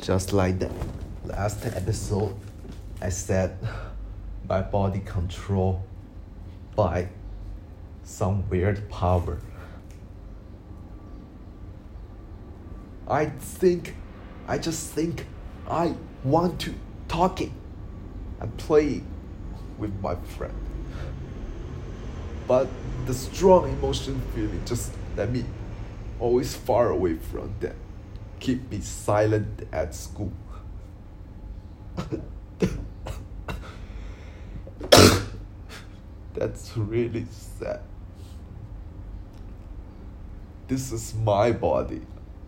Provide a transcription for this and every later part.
Just like the last episode, I said my body controlled by some weird power. I just think I want to talk it and play it with my friend. But the strong emotion feeling just let me always far away from them.Keep me silent at school. That's really sad. This is my body.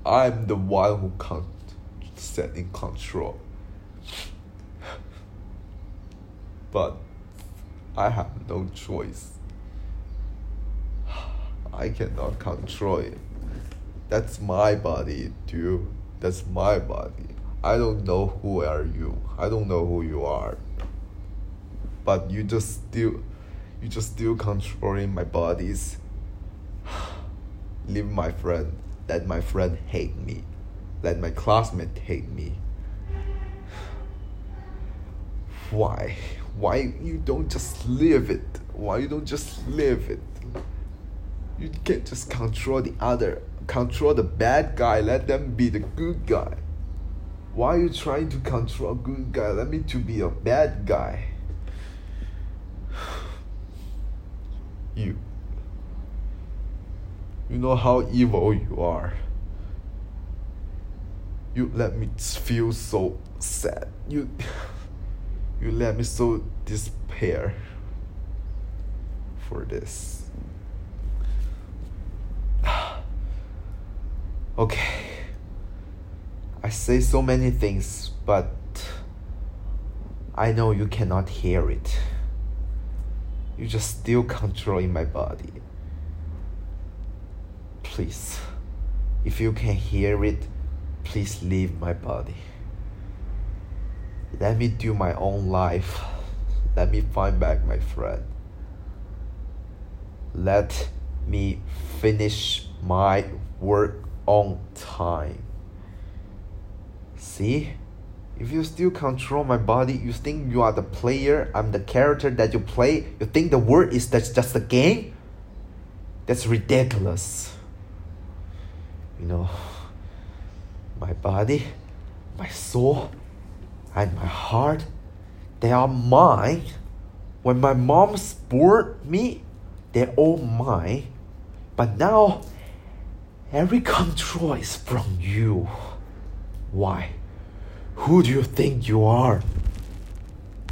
I'm the one who can't set in control. But I have no choice. I cannot control it.That's my body, dude. That's my body. I don't know who are you. I don't know who you are. But you just still controlling my bodies. Leave my friend. Let my friend hate me. Let my classmate hate me. Why? Why you don't just live it? Why you don't just live it? You can't just control the other.Control the bad guy, let them be the good guy. Why are you trying to control a good guy? Let me to be a bad guy. You know how evil you are. You let me feel so sad. You let me so despair for this.Okay, I say so many things, but I know you cannot hear it. You just still controlling my body. Please, if you can hear it, please leave my body. Let me do my own life. Let me find back my friend. Let me finish my work.On time. See? If you still control my body, you think you are the player, I'm the character that you play, you think the world is just a game? That's ridiculous. You know, my body, my soul, and my heart, they are mine. When my mom spoiled me, they're all mine. But now...Every control is from you. Why? Who do you think you are?